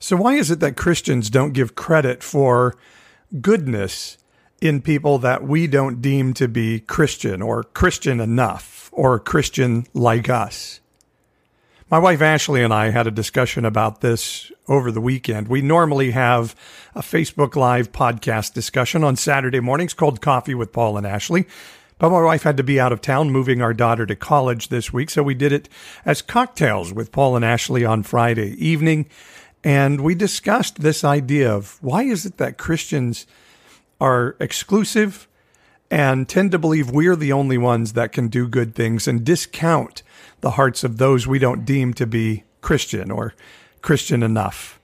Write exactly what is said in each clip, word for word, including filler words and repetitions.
So why is it that Christians don't give credit for goodness in people that we don't deem to be Christian or Christian enough or Christian like us? My wife Ashley and I had a discussion about this over the weekend. We normally have a Facebook Live podcast discussion on Saturday mornings called Coffee with Paul and Ashley. But my wife had to be out of town moving our daughter to college this week, so we did it as Cocktails with Paul and Ashley on Friday evening. And we discussed this idea of why is it that Christians are exclusive and tend to believe we're the only ones that can do good things and discount the hearts of those we don't deem to be Christian or Christian enough.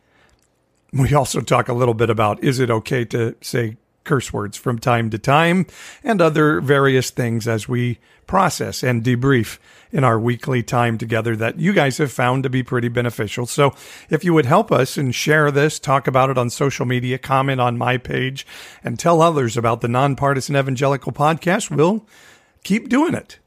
We also talk a little bit about, is it okay to say curse words from time to time, and other various things as we process and debrief in our weekly time together that you guys have found to be pretty beneficial. So if you would help us and share this, talk about it on social media, comment on my page, and tell others about the Nonpartisan Evangelical podcast, we'll keep doing it.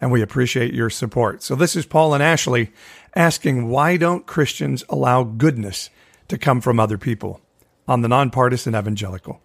And we appreciate your support. So this is Paul and Ashley asking, why don't Christians allow goodness to come from other people on the Nonpartisan Evangelical?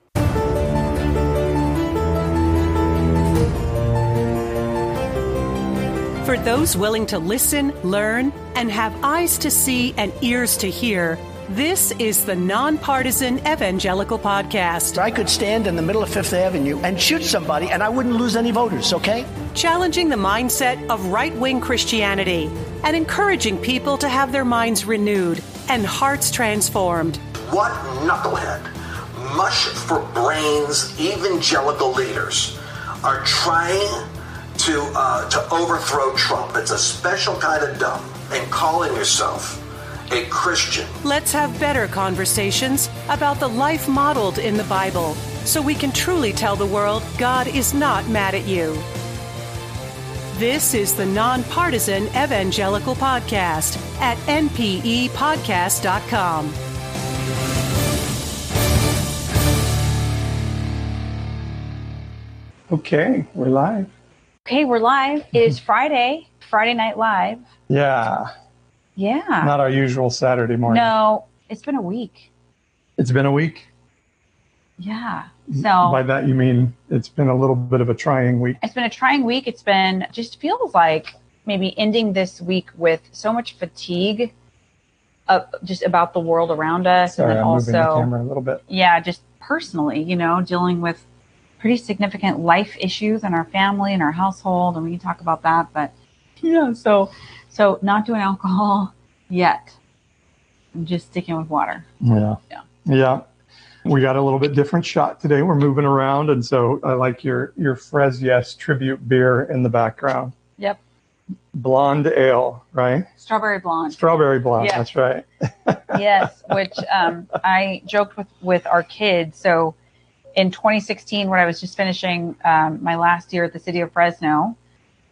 For those willing to listen, learn, and have eyes to see and ears to hear, this is the Nonpartisan Evangelical Podcast. I could stand in the middle of Fifth Avenue and shoot somebody, and I wouldn't lose any voters, okay? Challenging the mindset of right-wing Christianity and encouraging people to have their minds renewed and hearts transformed. What knucklehead, mush for brains, evangelical leaders are trying to uh, to overthrow Trump. It's a special kind of dumb, and calling yourself a Christian. Let's have better conversations about the life modeled in the Bible so we can truly tell the world God is not mad at you. This is the Nonpartisan Evangelical Podcast at n p e podcast dot com. Okay, we're live. Okay, we're live. It is Friday, Friday Night Live. Yeah. Yeah. Not our usual Saturday morning. No, it's been a week. It's been a week? Yeah. So by that you mean it's been a little bit of a trying week. It's been a trying week. It's been, just feels like maybe ending this week with so much fatigue uh, just about the world around us. Sorry, and then I'm also moving the camera a little bit. Yeah, just personally, you know, dealing with pretty significant life issues in our family and our household, and we can talk about that. But yeah, so so not doing alcohol yet. I'm just sticking with water. Yeah, yeah, yeah. We got a little bit different shot today. We're moving around, and so I like your your Fres Yes tribute beer in the background. Yep. Blonde ale, right? Strawberry blonde. Strawberry blonde. Yes. That's right. Yes, which um, I joked with with our kids. So in twenty sixteen, when I was just finishing um, my last year at the city of Fresno,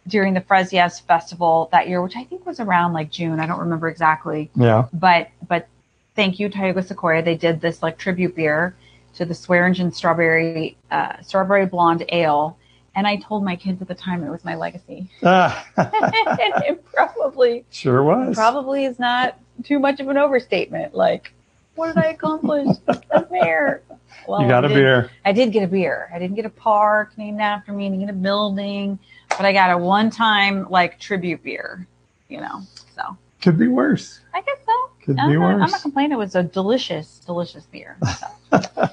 during the Fres Yes festival that year, which I think was around like June, I don't remember exactly. Yeah. But but thank you, Tiago Sequoia. They did this like tribute beer to the Swear Engine strawberry uh, strawberry blonde ale, and I told my kids at the time it was my legacy. Ah. And it probably sure was. Probably is not too much of an overstatement. Like, what did I accomplish? A beer. Well, you got a I did, beer. I did get a beer. I didn't get a park named after me, didn't get a building, but I got a one-time like tribute beer. You know, so could be worse. I guess so. Could I'm be not, worse. I'm not complaining. It was a delicious, delicious beer. So.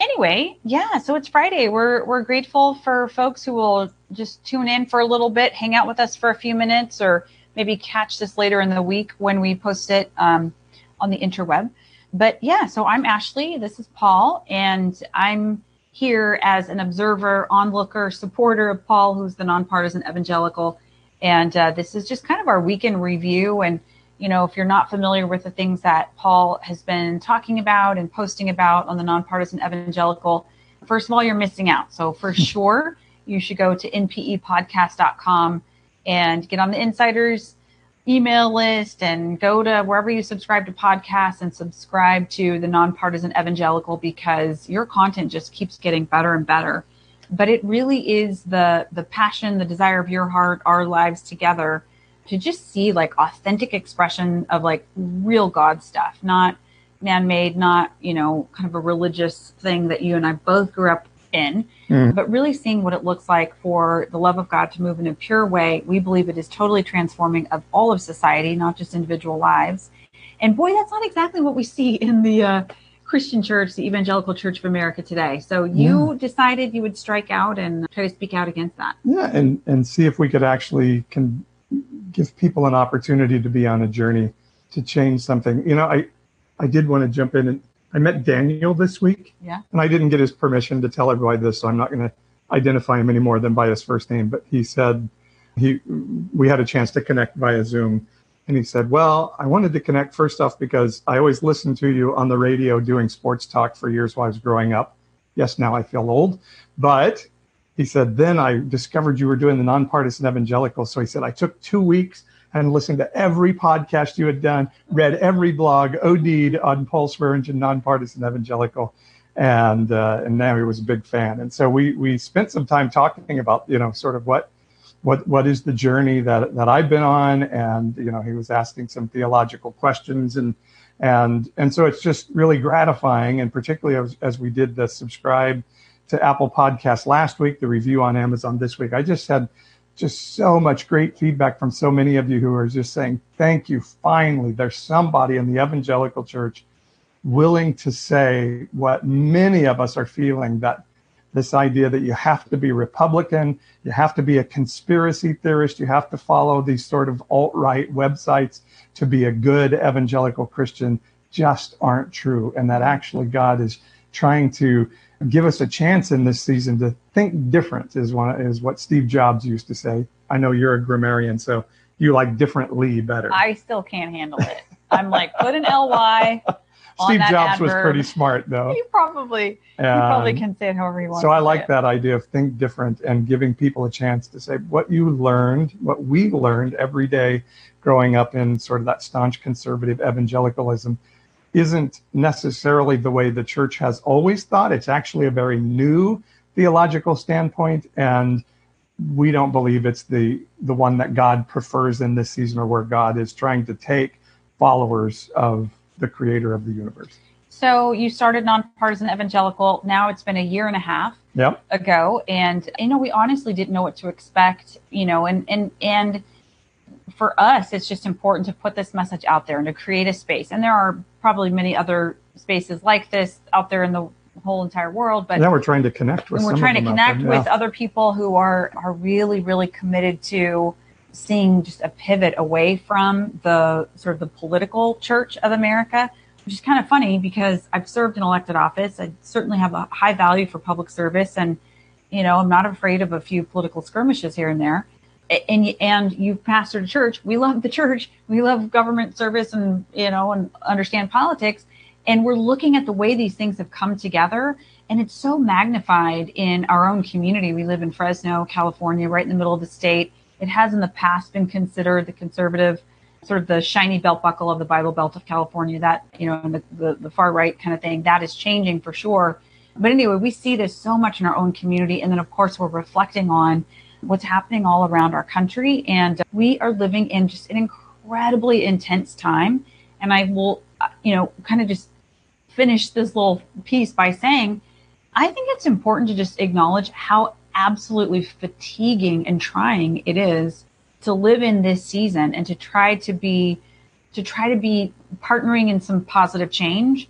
Anyway, yeah. So it's Friday. We're we're grateful for folks who will just tune in for a little bit, hang out with us for a few minutes, or maybe catch this later in the week when we post it um, on the interweb. But yeah, so I'm Ashley, this is Paul, and I'm here as an observer, onlooker, supporter of Paul, who's the Nonpartisan Evangelical. And uh, this is just kind of our weekend review. And, you know, if you're not familiar with the things that Paul has been talking about and posting about on the Nonpartisan Evangelical, first of all, you're missing out. So for sure, you should go to n p e podcast dot com and get on the Insiders email list and go to wherever you subscribe to podcasts and subscribe to the Nonpartisan Evangelical, because your content just keeps getting better and better. But it really is the the passion, the desire of your heart, our lives together, to just see like authentic expression of like real God stuff, not man-made, not, you know, kind of a religious thing that you and I both grew up in, mm. but really seeing what it looks like for the love of God to move in a pure way. We believe it is totally transforming of all of society, not just individual lives. And boy, that's not exactly what we see in the uh, Christian church, the Evangelical Church of America today. So you yeah. decided you would strike out and try to speak out against that. Yeah, and, and see if we could actually can give people an opportunity to be on a journey to change something. You know, I, I did want to jump in, and I met Daniel this week, yeah. and I didn't get his permission to tell everybody this, so I'm not going to identify him any more than by his first name. But he said, he we had a chance to connect via Zoom. And he said, well, I wanted to connect first off because I always listened to you on the radio doing sports talk for years while I was growing up. Yes, now I feel old. But he said, then I discovered you were doing the Nonpartisan Evangelical. So he said, I took two weeks and listened to every podcast you had done, read every blog, OD'd on Paul Swearingen, Nonpartisan Evangelical. And uh, and now he was a big fan. And so we we spent some time talking about, you know, sort of what What what is the journey that, that I've been on? And you know, he was asking some theological questions, and and and so it's just really gratifying. And particularly as, as we did the subscribe to Apple Podcasts last week, the review on Amazon this week, I just had just so much great feedback from so many of you who are just saying, "Thank you! Finally, there's somebody in the evangelical church willing to say what many of us are feeling, that." This idea that you have to be Republican, you have to be a conspiracy theorist, you have to follow these sort of alt-right websites to be a good evangelical Christian just aren't true. And that actually God is trying to give us a chance in this season to think different, is one is what Steve Jobs used to say. I know you're a grammarian, so you like differently better. I still can't handle it. I'm like, put an L Y. Steve Jobs adverb. was pretty smart, though. He probably, um, he probably can say it however he wants. So I like it. That idea of think different and giving people a chance to say what you learned, what we learned every day growing up in sort of that staunch conservative evangelicalism isn't necessarily the way the church has always thought. It's actually a very new theological standpoint, and we don't believe it's the, the one that God prefers in this season, or where God is trying to take followers of the creator of the universe. So you started Nonpartisan Evangelical. Now it's been a year and a half yep. ago. And, you know, we honestly didn't know what to expect, you know, and, and, and for us, it's just important to put this message out there and to create a space. And there are probably many other spaces like this out there in the whole entire world. But now we're trying to connect with, we're trying to connect yeah. with other people who are, are really, really committed to seeing just a pivot away from the sort of the political church of America, which is kind of funny because I've served in elected office. I certainly have a high value for public service. And, you know, I'm not afraid of a few political skirmishes here and there. And, and you've pastored a church. We love the church. We love government service and, you know, and understand politics. And we're looking at the way these things have come together. And it's so magnified in our own community. We live in Fresno, California, right in the middle of the state. It has in the past been considered the conservative, sort of the shiny belt buckle of the Bible Belt of California, that, you know, and the, the, the far right kind of thing. That is changing for sure. But anyway, we see this so much in our own community. And then, of course, we're reflecting on what's happening all around our country. And we are living in just an incredibly intense time. And I will, you know, kind of just finish this little piece by saying, I think it's important to just acknowledge how absolutely fatiguing and trying it is to live in this season and to try to be to try to be partnering in some positive change.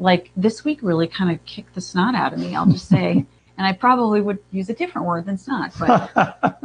Like this week really kind of kicked the snot out of me, I'll just say. And I probably would use a different word than snot, but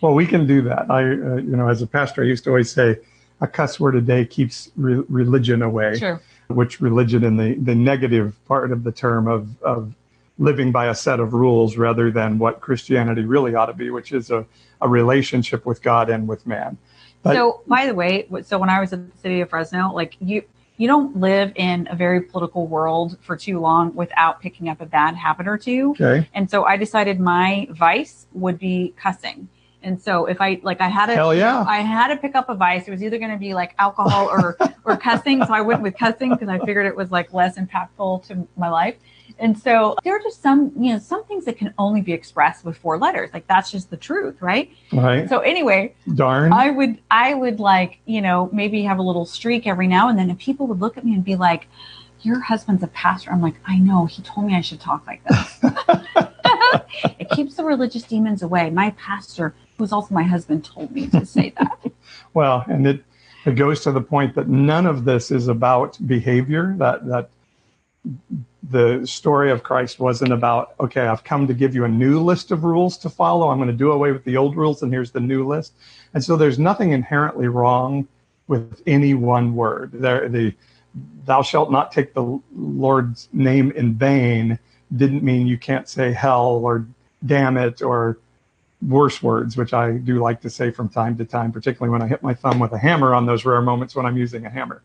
well, we can do that. I uh, you know, as a pastor, I used to always say a cuss word a day keeps re- religion away. Sure. Which religion in the the negative part of the term of of living by a set of rules rather than what Christianity really ought to be, which is a, a relationship with God and with man. But, so, by the way, so when I was in the city of Fresno, like you, you don't live in a very political world for too long without picking up a bad habit or two. Okay. And so I decided my vice would be cussing. And so if I, like I had to, Hell yeah. I had to pick up a vice. It was either going to be like alcohol or, or cussing. So I went with cussing because I figured it was like less impactful to my life. And so there are just some, you know, some things that can only be expressed with four letters. Like that's just the truth, right? Right. So anyway, darn, I would, I would like, you know, maybe have a little streak every now and then, and people would look at me and be like, your husband's a pastor. I'm like, I know. He told me I should talk like this. It keeps the religious demons away. My pastor, who's also my husband, told me to say that. Well, and it, it goes to the point that none of this is about behavior, that that the story of Christ wasn't about, okay, I've come to give you a new list of rules to follow. I'm going to do away with the old rules, and here's the new list. And so there's nothing inherently wrong with any one word. There, the thou shalt not take the Lord's name in vain didn't mean you can't say hell or damn it or worse words, which I do like to say from time to time, particularly when I hit my thumb with a hammer on those rare moments when I'm using a hammer.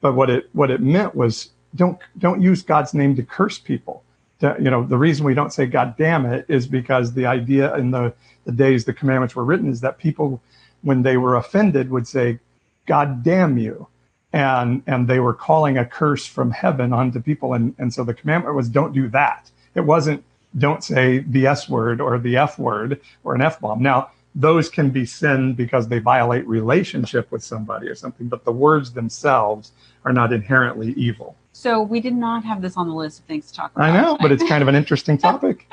But what it what it meant was don't don't use God's name to curse people. To, you know, the reason we don't say God damn it is because the idea in the, the days the commandments were written is that people, when they were offended, would say, God damn you. And and they were calling a curse from heaven onto people. And, and so the commandment was don't do that. It wasn't don't say the S word or the F word or an F bomb. Now, those can be sin because they violate relationship with somebody or something, but the words themselves are not inherently evil. So we did not have this on the list of things to talk about. I know, but it's kind of an interesting topic.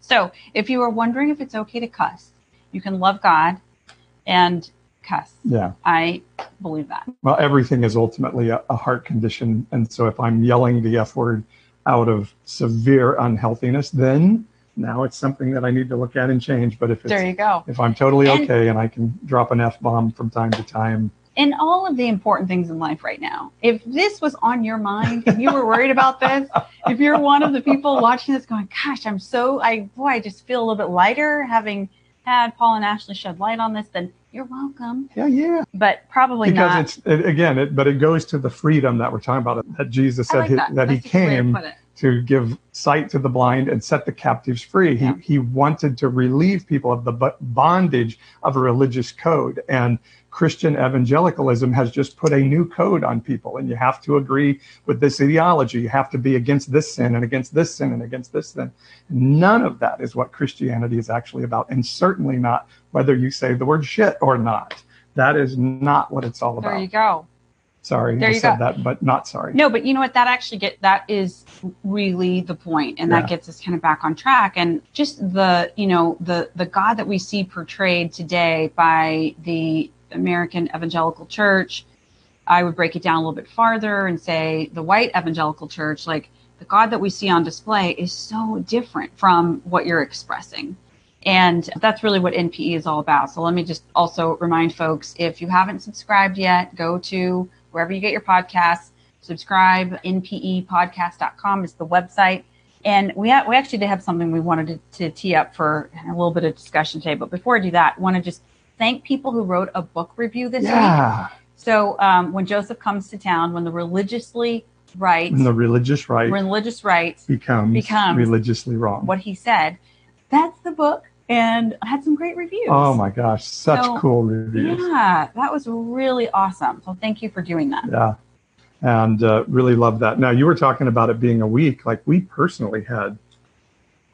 So if you are wondering if it's okay to cuss, you can love God and cuss. Yeah. I believe that. Well, everything is ultimately a, a heart condition. And so if I'm yelling the F word out of severe unhealthiness, then now it's something that I need to look at and change. But if it's, there you go. If I'm totally and, okay and I can drop an F bomb from time to time. And all of the important things in life right now, if this was on your mind, if you were worried about this, if you're one of the people watching this going, gosh, I'm so, I, boy, I just feel a little bit lighter having had Paul and Ashley shed light on this, then you're welcome. Yeah, yeah. But probably because not. Because it's, it, again, it, but it goes to the freedom that we're talking about, that Jesus said like that, he, that he came to give sight to the blind and set the captives free. Yeah. He, he wanted to relieve people of the bondage of a religious code. And Christian evangelicalism has just put a new code on people. And you have to agree with this ideology. You have to be against this sin and against this sin and against this sin. None of that is what Christianity is actually about. And certainly not whether you say the word shit or not. That is not what it's all about. There you go. Sorry, there I you said go. that, but not sorry. No, but you know what? That actually get that is really the point, and yeah. that gets us kind of back on track. And just the you know the the God that we see portrayed today by the American Evangelical Church, I would break it down a little bit farther and say the white Evangelical Church, like the God that we see on display, is so different from what you're expressing. And that's really what N P E is all about. So let me just also remind folks, if you haven't subscribed yet, go to wherever you get your podcasts, subscribe. N P E podcast dot com is the website. And we ha- we actually did have something we wanted to, to tee up for a little bit of discussion today. But before I do that, I want to just thank people who wrote a book review this yeah. week. So um, when Joseph Comes to Town, when the religiously right, when the religious right, religious right becomes, becomes religiously wrong. What he said, that's the book. And I had some great reviews. Oh, my gosh. Such so, cool reviews. Yeah, that was really awesome. So thank you for doing that. Yeah, and uh, really love that. Now, you were talking about it being a week. Like, we personally had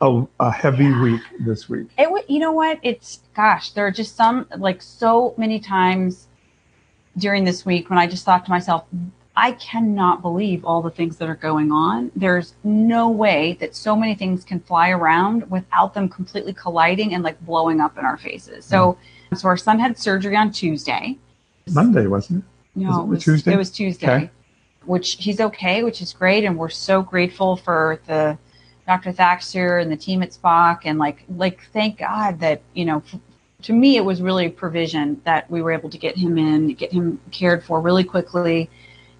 a, a heavy yeah. week this week. It w- You know what? It's, gosh, there are just some, like, so many times during this week when I just thought to myself, I cannot believe all the things that are going on. There's no way that so many things can fly around without them completely colliding and like blowing up in our faces. So, mm. so our son had surgery on Tuesday. Monday, wasn't it? No, was it, it was Tuesday. It was Tuesday, okay. Which he's okay, which is great. And we're so grateful for the Doctor Thaxer and the team at Spock. And like, like, thank God that, you know, f- to me, it was really a provision that we were able to get him in, get him cared for really quickly.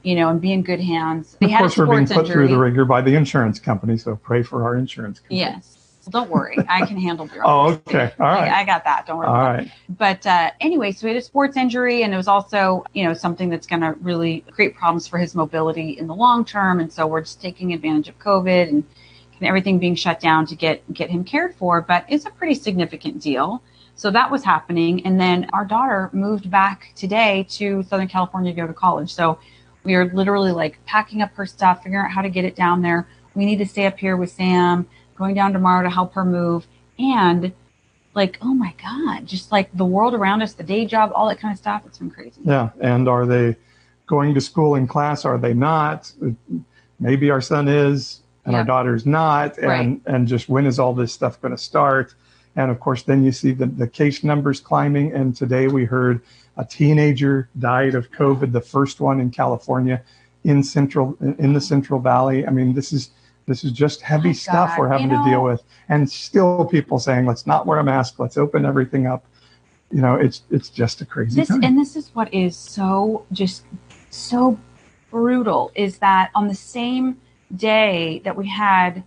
You know, and be in good hands. Of course, we're being put through the rigor by the insurance company, so pray for our insurance company. Yes. Well, don't worry. I can handle bureaucracy. Oh, okay. All right. I, I got that. Don't worry. All right. But uh, anyway, so we had a sports injury, and it was also, you know, something that's going to really create problems for his mobility in the long term. And so we're just taking advantage of COVID and everything being shut down to get, get him cared for. But it's a pretty significant deal. So that was happening. And then our daughter moved back today to Southern California to go to college. So we are literally like packing up her stuff, figuring out how to get it down there. We need to stay up here with Sam, going down tomorrow to help her move. And like, oh my God, just like the world around us, the day job, all that kind of stuff. It's been crazy. Yeah. And are they going to school and class? Are they not? maybe our son is and yeah. our daughter's not, and, right. and just when is all this stuff going to start? And of course, then you see the, the case numbers climbing. And today we heard a teenager died of COVID, the first one in California, in central in the Central Valley. I mean, this is this is just heavy oh stuff God. we're having you know, to deal with. And still people saying, let's not wear a mask. Let's open everything up. You know, it's it's just a crazy this, time. And this is what is so just so brutal is that on the same day that we had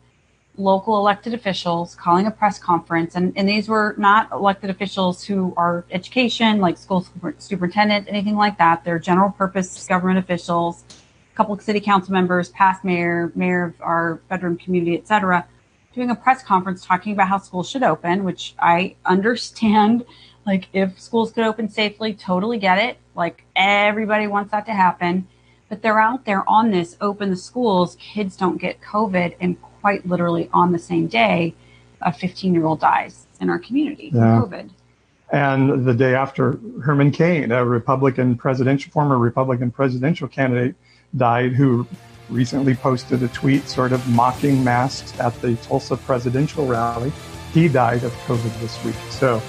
local elected officials calling a press conference, and, and these were not elected officials who are education, like school superintendent, anything like that. They're general purpose government officials, a couple of city council members, past mayor, mayor of our veteran community, et cetera, doing a press conference talking about how schools should open, which I understand, like if schools could open safely, totally get it. Like everybody wants that to happen, but they're out there on this, open the schools, kids don't get COVID, and quite literally on the same day, a fifteen-year-old dies in our community yeah. from COVID. And the day after, Herman Cain, a Republican presidential, former Republican presidential candidate, died, who recently posted a tweet sort of mocking masks at the Tulsa presidential rally. He died of COVID this week. So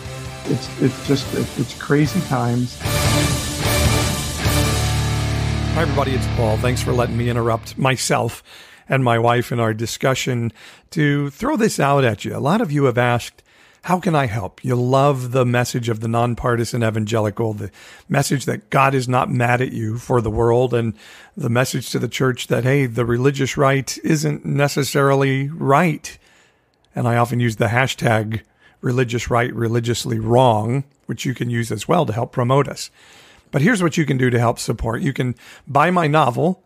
it's it's just, it's crazy times. Hi, everybody. It's Paul. Thanks for letting me interrupt myself and my wife in our discussion to throw this out at you. A lot of you have asked, how can I help? You love the message of the Nonpartisan Evangelical, the message that God is not mad at you for the world, and the message to the church that, hey, the religious right isn't necessarily right. And I often use the hashtag religious right, religiously wrong, which you can use as well to help promote us. But here's what you can do to help support. You can buy my novel,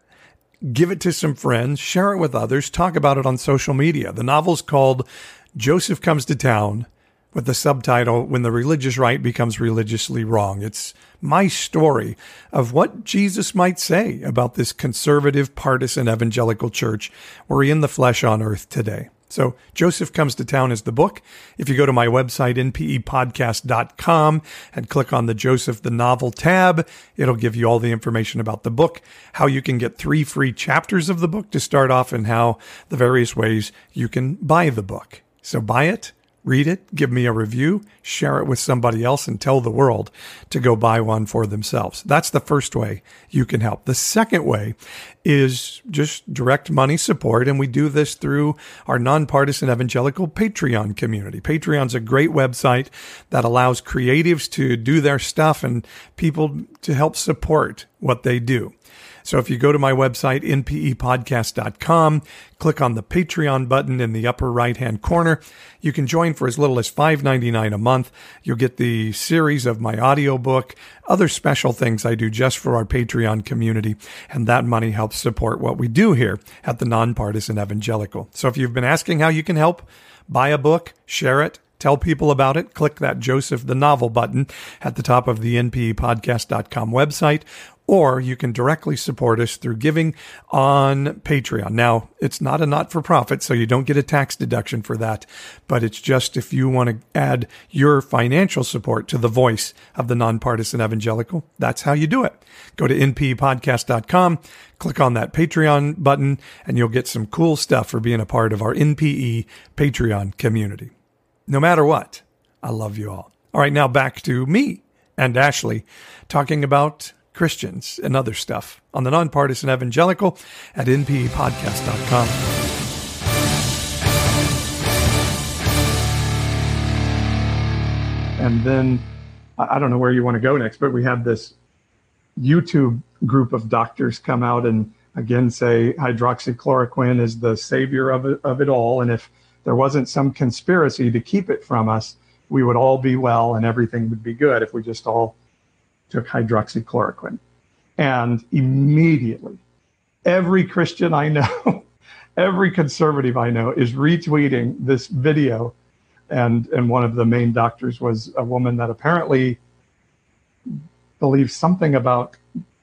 give it to some friends, share it with others, talk about it on social media. The novel's called Joseph Comes to Town, with the subtitle, When the Religious Right Becomes Religiously Wrong. It's my story of what Jesus might say about this conservative, partisan evangelical church we're in the flesh on earth today. So Joseph Comes to Town is the book. If you go to my website, n p e podcast dot com, and click on the Joseph the Novel tab, it'll give you all the information about the book, how you can get three free chapters of the book to start off, and how the various ways you can buy the book. So buy it, read it, give me a review, share it with somebody else, and tell the world to go buy one for themselves. That's the first way you can help. The second way is just direct money support, and we do this through our Nonpartisan Evangelical Patreon community. Patreon's a great website that allows creatives to do their stuff and people to help support what they do. So if you go to my website, n p e podcast dot com, click on the Patreon button in the upper right-hand corner, you can join for as little as five dollars and ninety-nine cents a month. You'll get the series of my audiobook, other special things I do just for our Patreon community, and that money helps support what we do here at the Nonpartisan Evangelical. So if you've been asking how you can help, buy a book, share it, tell people about it, click that Joseph the Novel button at the top of the n p e podcast dot com website, or you can directly support us through giving on Patreon. Now, it's not a not-for-profit, so you don't get a tax deduction for that, but it's just if you want to add your financial support to the voice of the Nonpartisan Evangelical, that's how you do it. Go to n p e podcast dot com, click on that Patreon button, and you'll get some cool stuff for being a part of our N P E Patreon community. No matter what, I love you all. All right, now back to me and Ashley talking about Christians and other stuff on the Nonpartisan Evangelical at n p e podcast dot com. And then I don't know where you want to go next, but we had this YouTube group of doctors come out and again say hydroxychloroquine is the savior of it, of it all. And if there wasn't some conspiracy to keep it from us, we would all be well and everything would be good if we just all took hydroxychloroquine. And immediately, every Christian I know, every conservative I know is retweeting this video. And, and one of the main doctors was a woman that apparently believes something about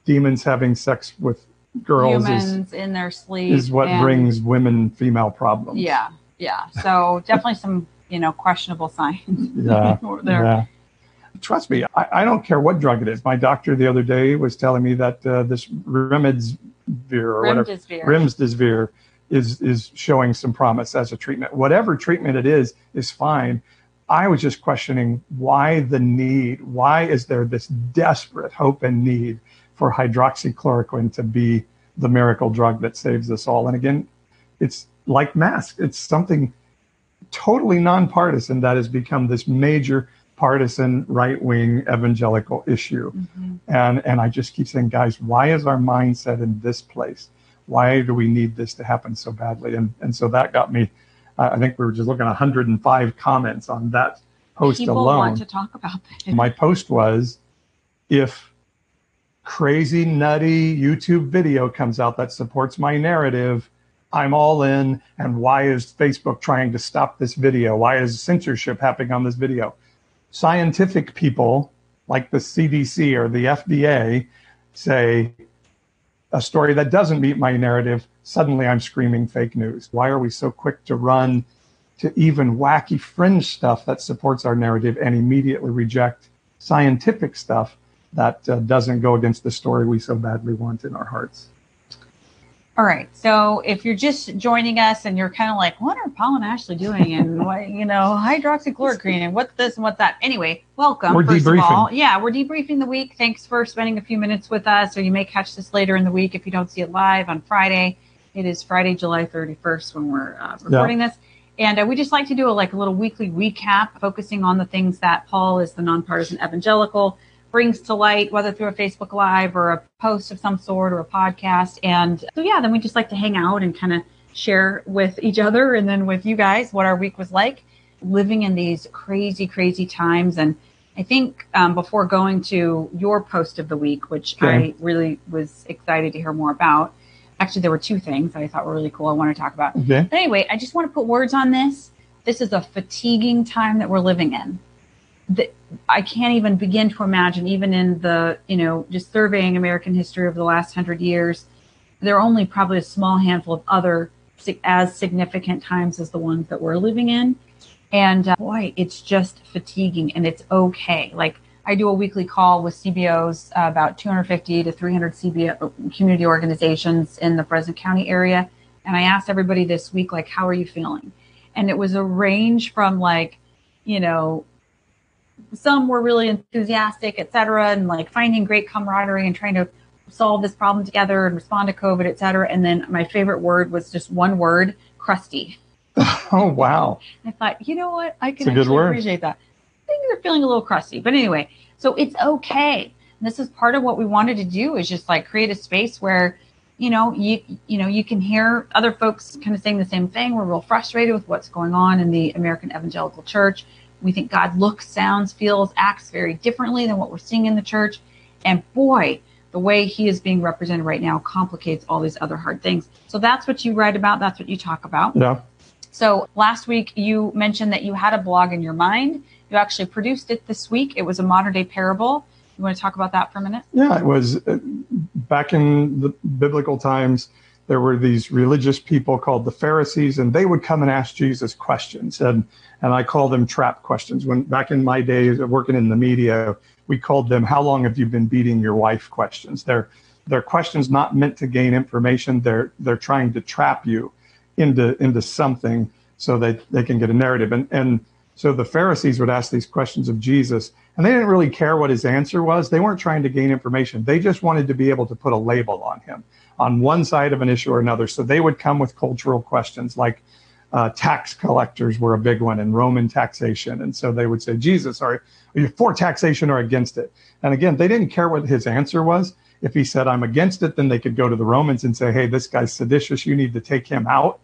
demons having sex with girls. Humans is, in their sleep. Is what and, brings women female problems. Yeah, yeah. So definitely some, you know, questionable signs. Yeah, there. Yeah. Trust me, I, I don't care what drug it is. My doctor the other day was telling me that uh, this Remed's or remdesivir. whatever, remdesivir is, is showing some promise as a treatment. Whatever treatment it is, is fine. I was just questioning why the need, why is there this desperate hope and need for hydroxychloroquine to be the miracle drug that saves us all? And again, it's like masks. It's something totally nonpartisan that has become this major partisan right-wing evangelical issue. Mm-hmm. And, and I just keep saying, guys, why is our mindset in this place? Why do we need this to happen so badly? And, and so that got me, I think we were just looking at one hundred five comments on that post People alone. People want to talk about this. My post was, if crazy, nutty YouTube video comes out that supports my narrative, I'm all in. And why is Facebook trying to stop this video? Why is censorship happening on this video? Scientific people like the C D C or the F D A say, a story that doesn't meet my narrative, suddenly I'm screaming fake news. Why are we so quick to run to even wacky fringe stuff that supports our narrative and immediately reject scientific stuff that uh, doesn't go against the story we so badly want in our hearts? All right. So if you're just joining us and you're kind of like, what are Paul and Ashley doing? And what, you know, hydroxychloroquine and what's this and what's that? Anyway, welcome. We're first debriefing. Of all. Yeah, we're debriefing the week. Thanks for spending a few minutes with us. Or you may catch this later in the week if you don't see it live on Friday. It is Friday, July thirty-first when we're uh, recording yeah. this. And uh, we just like to do a, like a little weekly recap, focusing on the things that Paul is the nonpartisan evangelical brings to light, whether through a Facebook Live or a post of some sort or a podcast. And so, yeah, then we just like to hang out and kind of share with each other and then with you guys what our week was like living in these crazy, crazy times. And I think um, before going to your post of the week, which okay. I really was excited to hear more about, actually, there were two things that I thought were really cool I want to talk about. Okay. But anyway, I just want to put words on this. This is a fatiguing time that we're living in. The, I can't even begin to imagine, even in the, you know, just surveying American history over the last hundred years, there are only probably a small handful of other as significant times as the ones that we're living in. And uh, boy, it's just fatiguing, and it's okay. Like, I do a weekly call with C B Os, uh, about two hundred fifty to three hundred C B O community organizations in the Fresno County area. And I asked everybody this week, like, how are you feeling? And it was a range from like, you know, some were really enthusiastic, et cetera, and like finding great camaraderie and trying to solve this problem together and respond to COVID, et cetera. And then my favorite word was just one word, crusty. Oh, wow. I thought, you know what? I can actually appreciate that. Things are feeling a little crusty. But anyway, so it's okay. And this is part of what we wanted to do, is just like create a space where, you know, you, you know, you can hear other folks kind of saying the same thing. We're real frustrated with what's going on in the American Evangelical Church. We think God looks, sounds, feels, acts very differently than what we're seeing in the church. And boy, the way he is being represented right now complicates all these other hard things. So that's what you write about. That's what you talk about. Yeah. So last week you mentioned that you had a blog in your mind. You actually produced it this week. It was a modern day parable. You want to talk about that for a minute? Yeah, it was back in the biblical times. There were these religious people called the Pharisees, and they would come and ask Jesus questions. And, and I call them trap questions. When back in my days of working in the media, we called them, how long have you been beating your wife questions? They're, they're questions not meant to gain information. They're, they're trying to trap you into, into something so that they can get a narrative. And, and so the Pharisees would ask these questions of Jesus, and they didn't really care what his answer was. They weren't trying to gain information. They just wanted to be able to put a label on him, on one side of an issue or another. So they would come with cultural questions like uh, tax collectors were a big one in Roman taxation. And so they would say, Jesus, are, are you for taxation or against it? And again, they didn't care what his answer was. If he said, I'm against it, then they could go to the Romans and say, hey, this guy's seditious, you need to take him out.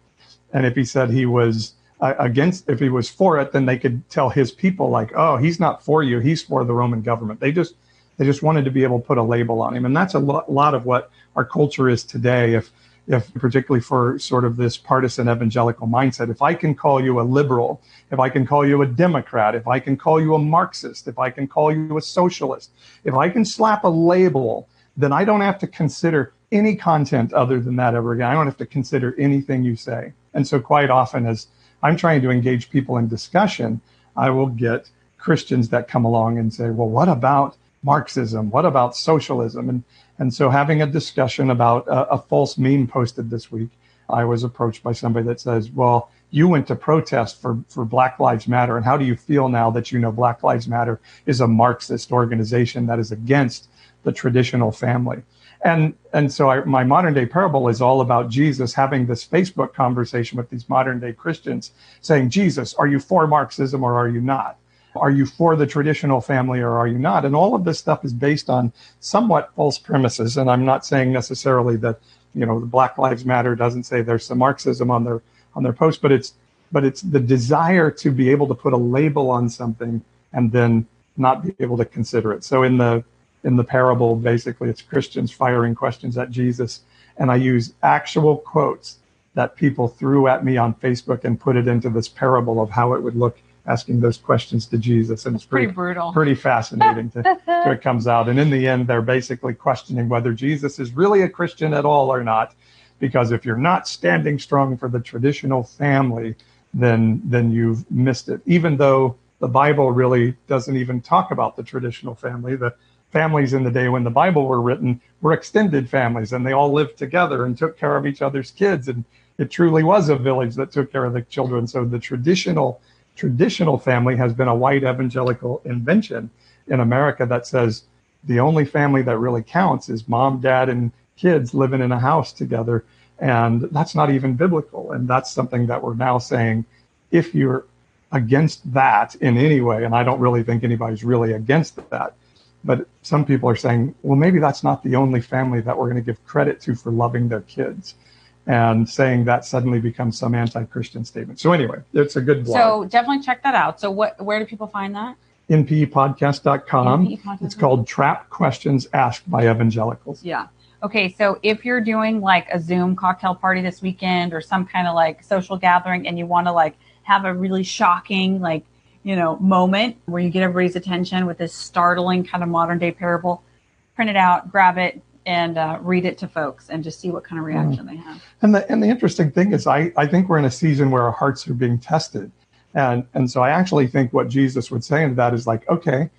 And if he said he was uh, against, if he was for it, then they could tell his people like, oh, he's not for you, he's for the Roman government. They just They just wanted to be able to put a label on him. And that's a lot, lot of what our culture is today, if, if particularly for sort of this partisan evangelical mindset. If I can call you a liberal, if I can call you a Democrat, if I can call you a Marxist, if I can call you a socialist, if I can slap a label, then I don't have to consider any content other than that ever again. I don't have to consider anything you say. And so quite often, as I'm trying to engage people in discussion, I will get Christians that come along and say, well, what about Marxism? What about socialism? And and so having a discussion about a, a false meme posted this week, I was approached by somebody that says, well, you went to protest for, for Black Lives Matter, and how do you feel now that you know Black Lives Matter is a Marxist organization that is against the traditional family? And and so I, my modern-day parable is all about Jesus having this Facebook conversation with these modern-day Christians saying, Jesus, are you for Marxism or are you not? Are you for the traditional family or are you not? And all of this stuff is based on somewhat false premises, and I'm not saying necessarily that, you know, the Black Lives Matter doesn't say there's some Marxism on their on their post, but it's but it's the desire to be able to put a label on something and then not be able to consider it. So in the in the parable, basically, it's Christians firing questions at Jesus, and I use actual quotes that people threw at me on Facebook and put it into this parable of how it would look asking those questions to Jesus. And That's it's pretty, pretty brutal, pretty fascinating to, to it comes out. And in the end, they're basically questioning whether Jesus is really a Christian at all or not, because if you're not standing strong for the traditional family, then then you've missed it. Even though the Bible really doesn't even talk about the traditional family, the families in the day when the Bible were written were extended families, and they all lived together and took care of each other's kids. And it truly was a village that took care of the children. So the traditional Traditional family has been a white evangelical invention in America that says the only family that really counts is mom, dad, and kids living in a house together. And that's not even biblical. And that's something that we're now saying, if you're against that in any way, and I don't really think anybody's really against that, but some people are saying, well, maybe that's not the only family that we're going to give credit to for loving their kids. And saying that suddenly becomes some anti-Christian statement. So anyway, it's a good blog. So definitely check that out. So what? Where do people find that? N P E podcast dot com. It's called Trap Questions Asked by Evangelicals. Yeah. Okay, so if you're doing like a Zoom cocktail party this weekend or some kind of like social gathering and you want to like have a really shocking like, you know, moment where you get everybody's attention with this startling kind of modern day parable, print it out, grab it, and uh, read it to folks and just see what kind of reaction mm. they have. And the and the interesting thing is I, I think we're in a season where our hearts are being tested. And and so I actually think what Jesus would say in that is like, okay,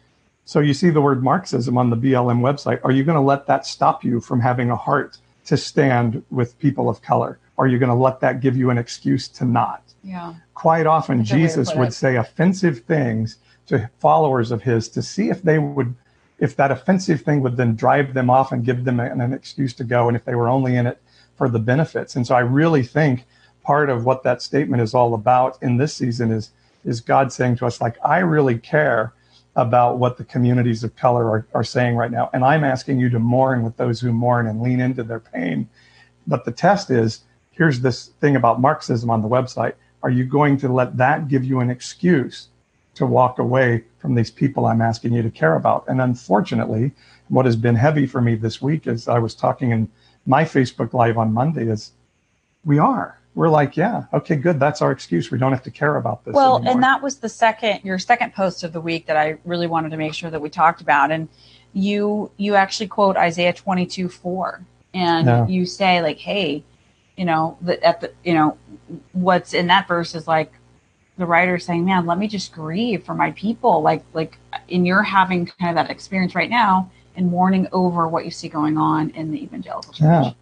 so you see the word Marxism on the B L M website. Are you going to let that stop you from having a heart to stand with people of color? Are you going to let that give you an excuse to not? Yeah. Quite often That's Jesus would it. say offensive things to followers of his to see if they would if that offensive thing would then drive them off and give them an, an excuse to go, and if they were only in it for the benefits. And so I really think part of what that statement is all about in this season is is God saying to us, like, I really care about what the communities of color are, are saying right now, and I'm asking you to mourn with those who mourn and lean into their pain. But the test is, here's this thing about Marxism on the website. Are you going to let that give you an excuse to walk away from these people I'm asking you to care about? And unfortunately, what has been heavy for me this week is I was talking in my Facebook Live on Monday is we are. We're like, yeah, okay, good. That's our excuse. We don't have to care about this Well, anymore. And that was the second, your second post of the week that I really wanted to make sure that we talked about. And you you actually quote Isaiah twenty-two four, and yeah. you say like, hey, you know, the, at the, you know, what's in that verse is like, the writer saying, man, let me just grieve for my people. Like, like, and you're having kind of that experience right now and mourning over what you see going on in the evangelical church. Yeah.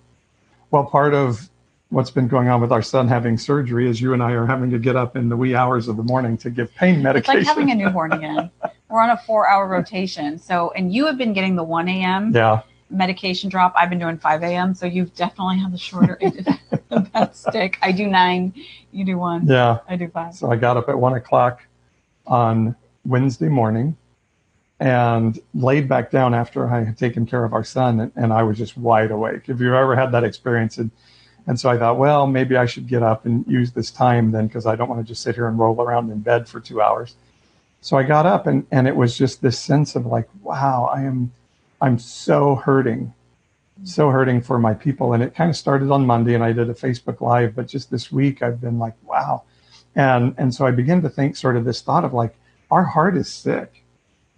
Well, part of what's been going on with our son having surgery is you and I are having to get up in the wee hours of the morning to give pain medication. It's like having a newborn again. We're on a four hour rotation. So, and you have been getting the one a.m. Yeah. medication drop. I've been doing five a.m. So you've definitely had the shorter end of that stick. I do nine. You do one. Yeah. I do five. So I got up at one o'clock on Wednesday morning and laid back down after I had taken care of our son. And, and I was just wide awake. If you've ever had that experience. And, and so I thought, well, maybe I should get up and use this time then, because I don't want to just sit here and roll around in bed for two hours. So I got up and, and it was just this sense of like, wow, I am I'm so hurting, so hurting for my people. And it kind of started on Monday and I did a Facebook Live, but just this week I've been like, wow. And and so I began to think sort of this thought of like, our heart is sick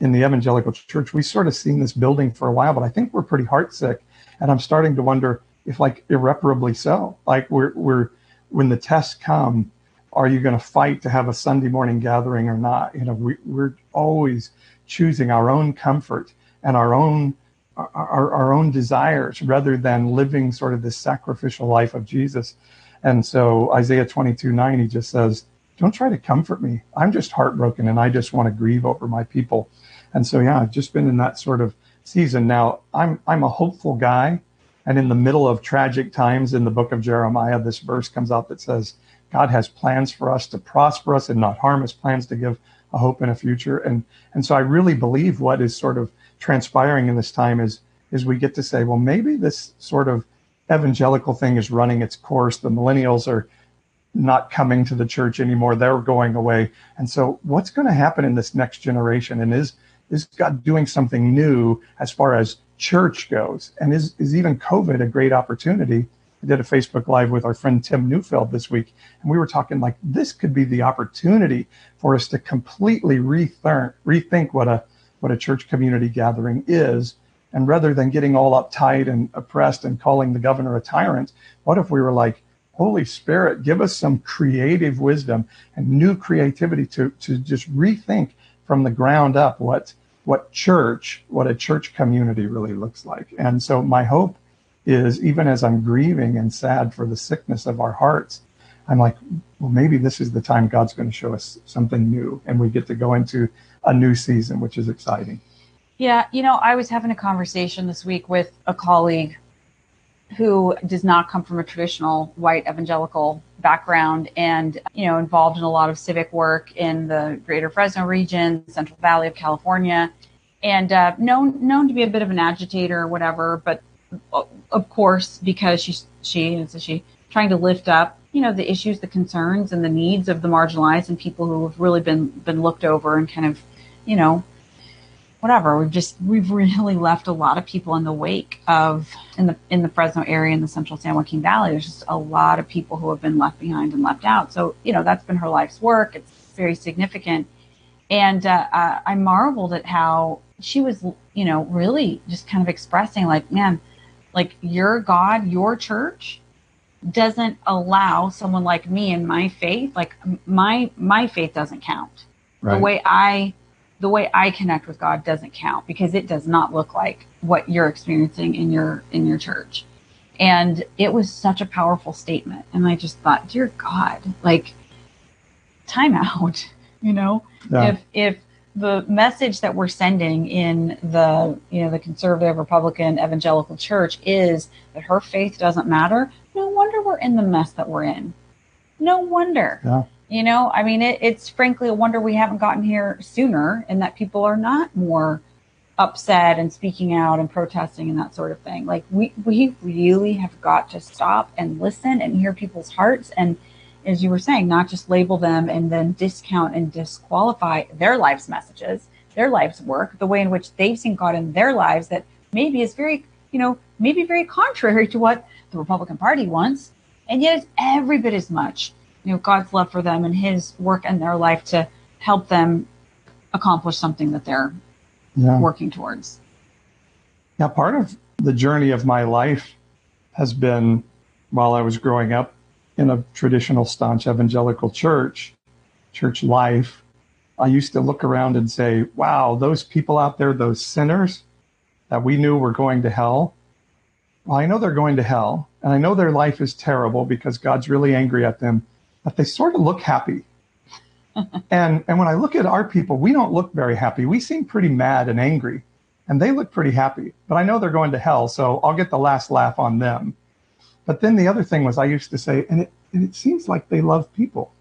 in the evangelical church. We've sort of seen this building for a while, but I think we're pretty heart sick. And I'm starting to wonder if like irreparably so, like we're, we're when the tests come, are you going to fight to have a Sunday morning gathering or not? You know, we, we're always choosing our own comfort and our own our, our own desires rather than living sort of the sacrificial life of Jesus. And so Isaiah twenty-two nine, he just says, don't try to comfort me. I'm just heartbroken and I just want to grieve over my people. And so, yeah, I've just been in that sort of season. Now, I'm I'm a hopeful guy. And in the middle of tragic times in the book of Jeremiah, this verse comes out that says, God has plans for us to prosper us and not harm us, plans to give a hope and a future. And and so I really believe what is sort of transpiring in this time is, is we get to say, well, maybe this sort of evangelical thing is running its course. The millennials are not coming to the church anymore. They're going away. And so what's going to happen in this next generation? And is is God doing something new as far as church goes? And is, is even COVID a great opportunity? I did a Facebook Live with our friend Tim Neufeld this week, and we were talking like this could be the opportunity for us to completely rethink, rethink what a what a church community gathering is. And rather than getting all uptight and oppressed and calling the governor a tyrant, what if we were like, Holy Spirit, give us some creative wisdom and new creativity to to just rethink from the ground up what what church, what a church community really looks like. And so my hope is, even as I'm grieving and sad for the sickness of our hearts, I'm like, well, maybe this is the time God's going to show us something new, and we get to go into a new season, which is exciting. Yeah, you know, I was having a conversation this week with a colleague who does not come from a traditional white evangelical background and, you know, involved in a lot of civic work in the greater Fresno region, Central Valley of California, and uh, known known to be a bit of an agitator or whatever. But of course, because she, she and so she trying to lift up, you know, the issues, the concerns and the needs of the marginalized and people who have really been, been looked over and kind of, you know, whatever. We've just, we've really left a lot of people in the wake of, in the in the Fresno area, in the central San Joaquin Valley, there's just a lot of people who have been left behind and left out. So, you know, that's been her life's work. It's very significant. And uh, I marveled at how she was, you know, really just kind of expressing like, man, like your God, your church doesn't allow someone like me and my faith, like my, my faith doesn't count. Right. The way I the way I connect with God doesn't count because it does not look like what you're experiencing in your, in your church. And it was such a powerful statement. And I just thought, dear God, like time out, you know, yeah. if, if the message that we're sending in the, you know, the conservative Republican evangelical church is that her faith doesn't matter. No wonder we're in the mess that we're in. No wonder. Yeah. You know, I mean, it, it's frankly a wonder we haven't gotten here sooner and that people are not more upset and speaking out and protesting and that sort of thing. Like we, we really have got to stop and listen and hear people's hearts. And as you were saying, not just label them and then discount and disqualify their life's messages, their life's work, the way in which they've seen God in their lives that maybe is very, you know, maybe very contrary to what the Republican Party wants. And yet it's every bit as much, you know, God's love for them and his work in their life to help them accomplish something that they're yeah. working towards. Yeah, part of the journey of my life has been, while I was growing up in a traditional staunch evangelical church, church life, I used to look around and say, wow, those people out there, those sinners that we knew were going to hell, well, I know they're going to hell, and I know their life is terrible because God's really angry at them, but they sort of look happy. and and when I look at our people, we don't look very happy. We seem pretty mad and angry, and they look pretty happy. But I know they're going to hell, so I'll get the last laugh on them. But then the other thing was I used to say, and it, and it seems like they love people.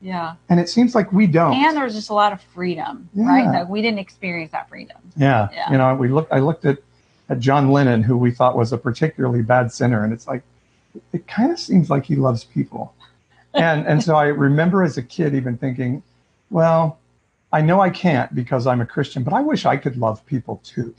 Yeah. And it seems like we don't. And there was just a lot of freedom, yeah. right? Like we didn't experience that freedom. Yeah. yeah. You know, we looked. I looked at, at John Lennon, who we thought was a particularly bad sinner, and it's like, it, it kind of seems like he loves people. And and so I remember as a kid even thinking, well, I know I can't because I'm a Christian, but I wish I could love people too.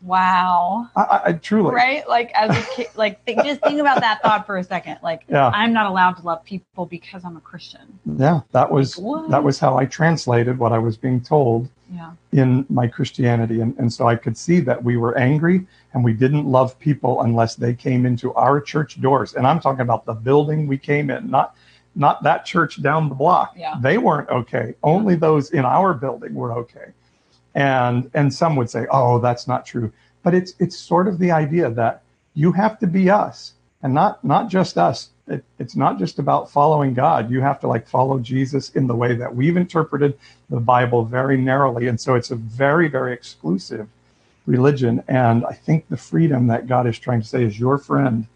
Wow. I, I truly. Right? Like as a kid, like think, just think about that thought for a second. Like yeah. I'm not allowed to love people because I'm a Christian. Yeah, that was like, that was how I translated what I was being told yeah. in my Christianity, and and so I could see that we were angry and we didn't love people unless they came into our church doors. And I'm talking about the building we came in, not. Not that church down the block. Yeah. They weren't okay. Only yeah. those in our building were okay. And and some would say, oh, that's not true. But it's it's sort of the idea that you have to be us, and not not just us. It, it's not just about following God. You have to like follow Jesus in the way that we've interpreted the Bible very narrowly. And so it's a very, very exclusive religion. And I think the freedom that God is trying to say is your friend,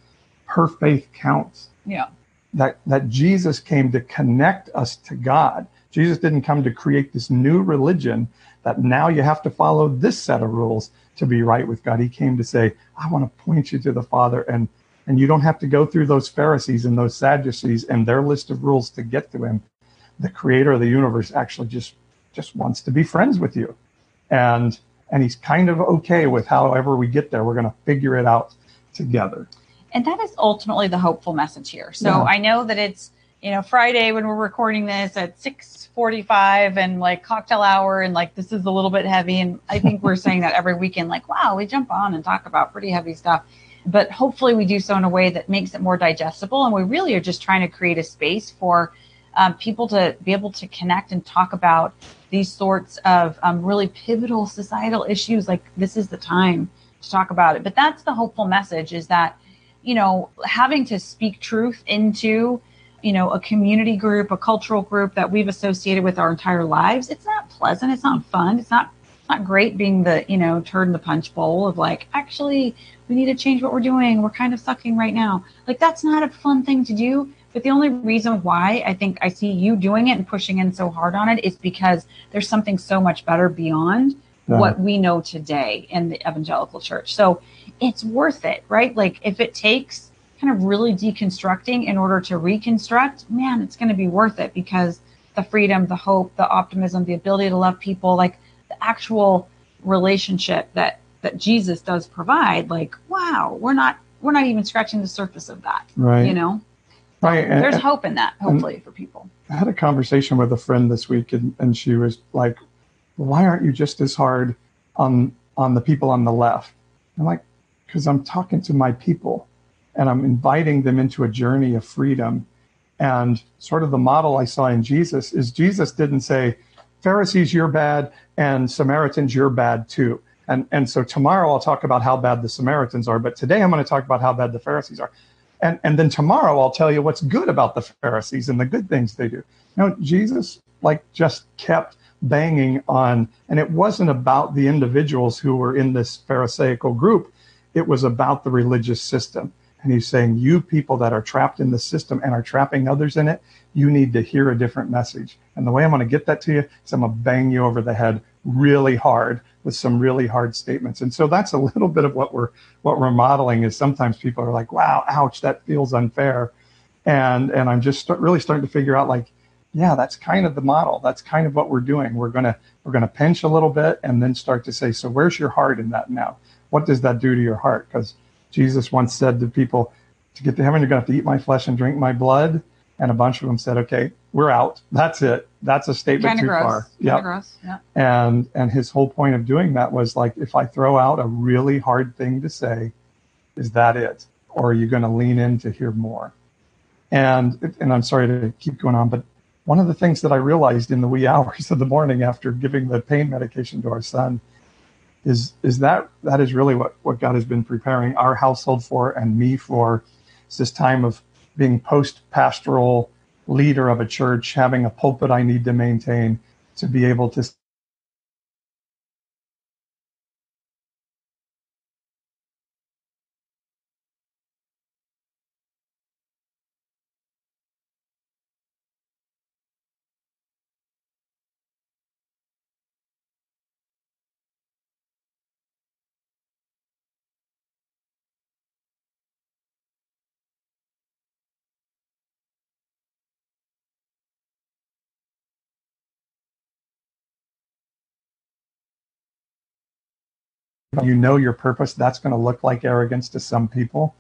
her faith counts. Yeah. That that Jesus came to connect us to God. Jesus didn't come to create this new religion that now you have to follow this set of rules to be right with God. He came to say, I want to point you to the Father, and and you don't have to go through those Pharisees and those Sadducees and their list of rules to get to him. The creator of the universe actually just just wants to be friends with you. And and he's kind of okay with however we get there. We're going to figure it out together. And that is ultimately the hopeful message here. So yeah. I know that it's, you know, Friday when we're recording this at six forty-five and like cocktail hour, and like this is a little bit heavy. And I think we're saying that every weekend, like, wow, we jump on and talk about pretty heavy stuff. But hopefully we do so in a way that makes it more digestible. And we really are just trying to create a space for um, people to be able to connect and talk about these sorts of um, really pivotal societal issues. Like, this is the time to talk about it. But that's the hopeful message, is that, you know, having to speak truth into, you know, a community group, a cultural group that we've associated with our entire lives. It's not pleasant. It's not fun. It's not, it's not great being the, you know, turd in the punch bowl of like, actually, we need to change what we're doing. We're kind of sucking right now. Like, that's not a fun thing to do. But the only reason why I think I see you doing it and pushing in so hard on it is because there's something so much better beyond yeah. what we know today in the evangelical church. So it's worth it, right? Like, if it takes kind of really deconstructing in order to reconstruct, man, it's going to be worth it, because the freedom, the hope, the optimism, the ability to love people, like the actual relationship that, that Jesus does provide, like, wow, we're not, we're not even scratching the surface of that, right? You know? Right. So there's and, hope in that, hopefully, for people. I had a conversation with a friend this week, and, and she was like, why aren't you just as hard on, on the people on the left? I'm like, because I'm talking to my people and I'm inviting them into a journey of freedom. And sort of the model I saw in Jesus is Jesus didn't say, Pharisees, you're bad, and Samaritans, you're bad too. And, and so tomorrow I'll talk about how bad the Samaritans are, but today I'm going to talk about how bad the Pharisees are. And, and then tomorrow I'll tell you what's good about the Pharisees and the good things they do. You know, Jesus like just kept banging on, and it wasn't about the individuals who were in this Pharisaical group. It was about the religious system. And he's saying, you people that are trapped in the system and are trapping others in it, you need to hear a different message. And the way I'm going to get that to you is I'm going to bang you over the head really hard with some really hard statements. And so that's a little bit of what we're what we're modeling, is sometimes people are like, wow, ouch, that feels unfair. And and I'm just start, really starting to figure out, like, yeah, that's kind of the model. That's kind of what we're doing. We're going to we're going to pinch a little bit and then start to say, so where's your heart in that now? What does that do to your heart? Because Jesus once said to people, to get to heaven, you're going to have to eat my flesh and drink my blood. And a bunch of them said, okay, we're out. That's it. That's a statement too far. Yep. Gross. Yeah. And and his whole point of doing that was like, if I throw out a really hard thing to say, is that it? Or are you going to lean in to hear more? And and I'm sorry to keep going on, but one of the things that I realized in the wee hours of the morning after giving the pain medication to our son is is that that is really what, what God has been preparing our household for, and me for. It's this time of being post-pastoral leader of a church, having a pulpit I need to maintain to be able to you know your purpose. That's going to look like arrogance to some people.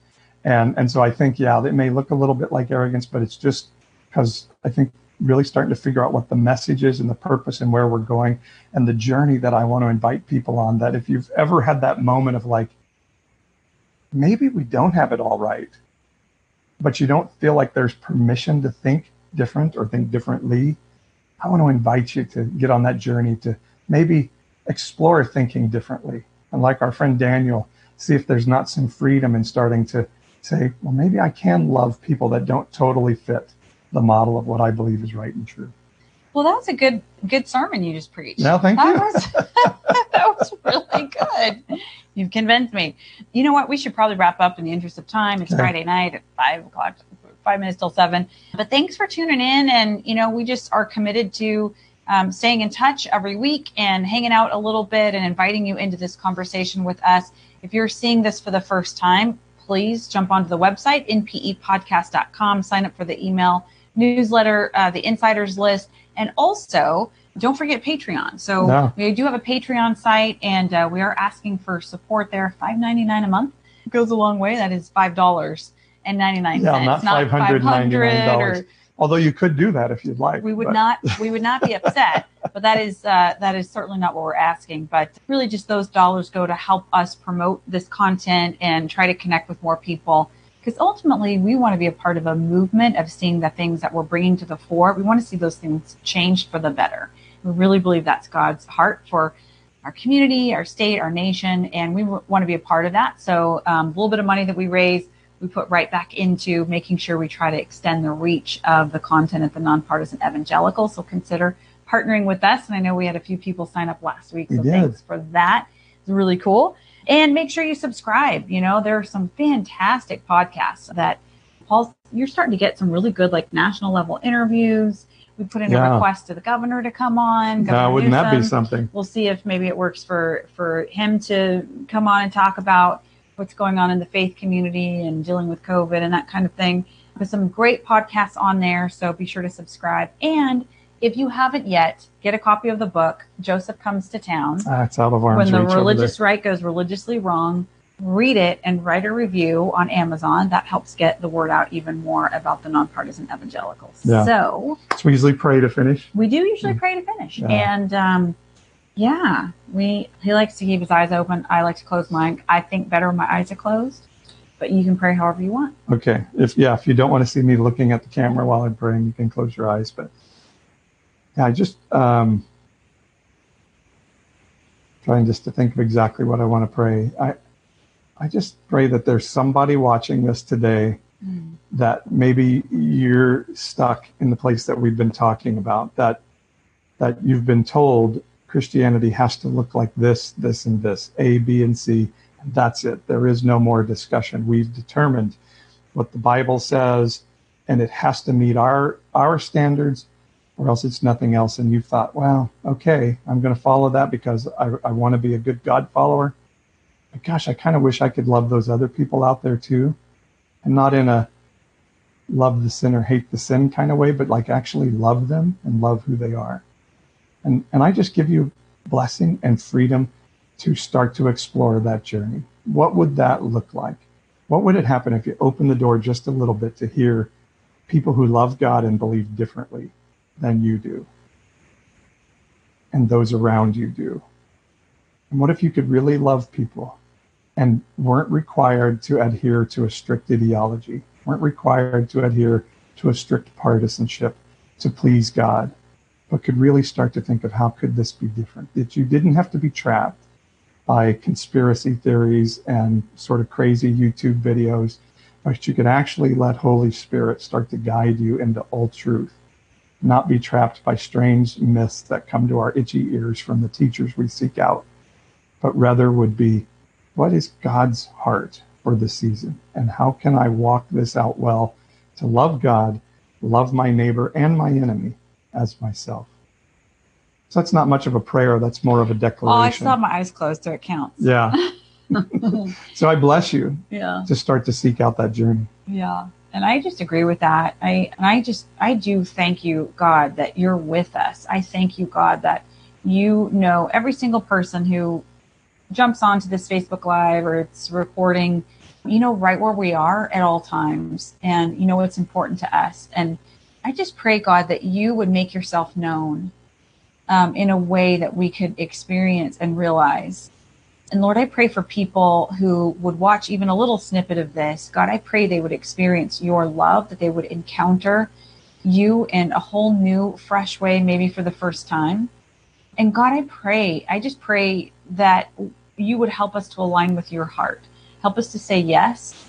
And and so I think, yeah, it may look a little bit like arrogance, but it's just because I think really starting to figure out what the message is and the purpose and where we're going and the journey that I want to invite people on, that if you've ever had that moment of like, maybe we don't have it all right, but you don't feel like there's permission to think different or think differently, I want to invite you to get on that journey to maybe explore thinking differently. And like our friend Daniel, see if there's not some freedom in starting to say, well, maybe I can love people that don't totally fit the model of what I believe is right and true. Well, that was a good good sermon you just preached. No, thank that you. Was, that was really good. You've convinced me. You know what? We should probably wrap up in the interest of time. It's okay. Friday night at five o'clock, five minutes till seven. But thanks for tuning in. And, you know, we just are committed to um, staying in touch every week and hanging out a little bit and inviting you into this conversation with us. If you're seeing this for the first time, please jump onto the website, n p e podcast dot com. Sign up for the email newsletter, uh, the insiders list. And also, don't forget Patreon. So no. we do have a Patreon site, and uh, we are asking for support there. five dollars and ninety-nine cents a month goes a long way. That is five dollars and ninety-nine cents. Yeah, not, not five hundred ninety-nine dollars. Or, although you could do that if you'd like. We would but. not we would not be upset, but that is uh, that is certainly not what we're asking. But really just those dollars go to help us promote this content and try to connect with more people. Because ultimately, we want to be a part of a movement of seeing the things that we're bringing to the fore. We want to see those things changed for the better. We really believe that's God's heart for our community, our state, our nation, and we want to be a part of that. So um, a little bit of money that we raise, we put right back into making sure we try to extend the reach of the content at the Nonpartisan Evangelical. So consider partnering with us. And I know we had a few people sign up last week, so thanks for that. It's really cool. And make sure you subscribe. You know, there are some fantastic podcasts that, Paul, you're starting to get some really good, like, national level interviews. We put in yeah. a request to the governor to come on. Governor no, wouldn't Newsom. That be something? We'll see if maybe it works for, for him to come on and talk about what's going on in the faith community and dealing with COVID and that kind of thing. There's some great podcasts on there, so be sure to subscribe. And if you haven't yet, get a copy of the book, Joseph Comes to Town. Uh, it's out of Orange When the Religious Right Goes Religiously Wrong. Read it and write a review on Amazon. That helps get the word out even more about the Nonpartisan Evangelicals. Yeah. So, so we usually pray to finish. We do usually pray to finish. Yeah. And, um, yeah, we he likes to keep his eyes open. I like to close mine. I think better when my eyes are closed. But you can pray however you want. Okay. If Yeah, if you don't want to see me looking at the camera while I'm praying, you can close your eyes. But Yeah, I just um, trying just to think of exactly what I want to pray. I I just pray that there's somebody watching this today mm. that maybe you're stuck in the place that we've been talking about, that that you've been told Christianity has to look like this, this, and this, A, B, and C, and that's it. There is no more discussion. We've determined what the Bible says, and it has to meet our our standards, or else it's nothing else. And you thought, well, okay, I'm going to follow that because I, I want to be a good God follower. But gosh, I kind of wish I could love those other people out there too. And not in a love the sinner, hate the sin kind of way, but like actually love them and love who they are. And, and I just give you blessing and freedom to start to explore that journey. What would that look like? What would it happen if you open the door just a little bit to hear people who love God and believe differently than you do, and those around you do? And what if you could really love people and weren't required to adhere to a strict ideology, weren't required to adhere to a strict partisanship to please God, but could really start to think of how could this be different? That you didn't have to be trapped by conspiracy theories and sort of crazy YouTube videos, but you could actually let Holy Spirit start to guide you into all truth. Not be trapped by strange myths that come to our itchy ears from the teachers we seek out, but rather would be, what is God's heart for this season? And how can I walk this out well to love God, love my neighbor and my enemy as myself? So that's not much of a prayer. That's more of a declaration. Well, I still have my eyes closed, so it counts. Yeah. So I bless you yeah. to start to seek out that journey. Yeah. And I just agree with that. I and I just, I do thank you, God, that you're with us. I thank you, God, that you know every single person who jumps onto this Facebook Live or it's recording, you know, right where we are at all times. And you know what's important to us. And I just pray, God, that you would make yourself known um, in a way that we could experience and realize. And Lord, I pray for people who would watch even a little snippet of this. God, I pray they would experience your love, that they would encounter you in a whole new, fresh way, maybe for the first time. And God, I pray, I just pray that you would help us to align with your heart. Help us to say yes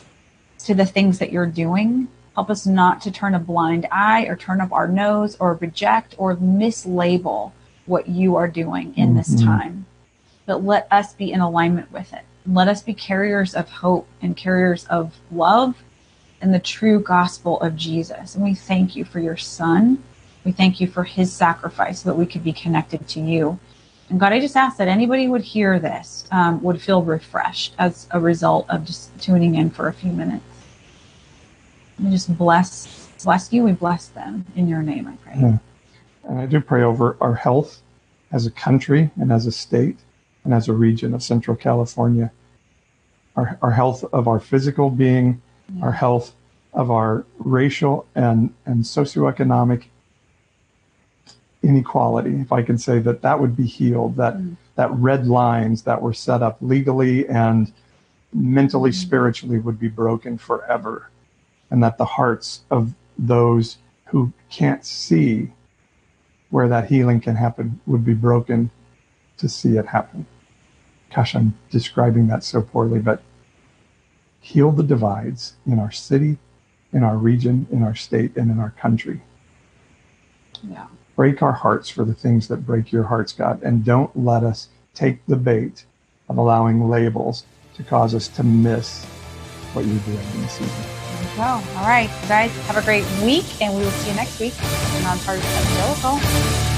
to the things that you're doing. Help us not to turn a blind eye or turn up our nose or reject or mislabel what you are doing in mm-hmm. this time. But let us be in alignment with it. Let us be carriers of hope and carriers of love and the true gospel of Jesus. And we thank you for your son. We thank you for his sacrifice so that we could be connected to you. And God, I just ask that anybody who would hear this um, would feel refreshed as a result of just tuning in for a few minutes. We just bless, bless you. We bless them in your name, I pray. Yeah. And I do pray over our health as a country and as a state and as a region of Central California. Our, our health of our physical being, yeah. our health of our racial and, and socioeconomic inequality, if I can say that, that would be healed, that mm. that red lines that were set up legally and mentally, mm. spiritually would be broken forever. And that the hearts of those who can't see where that healing can happen would be broken to see it happen. Gosh, I'm describing that so poorly, but heal the divides in our city, in our region, in our state, and in our country. Yeah. Break our hearts for the things that break your hearts, God, and don't let us take the bait of allowing labels to cause us to miss what you're doing in this season. Well, all right, guys, have a great week, and we will see you next week on Nonpartisan Evangelical.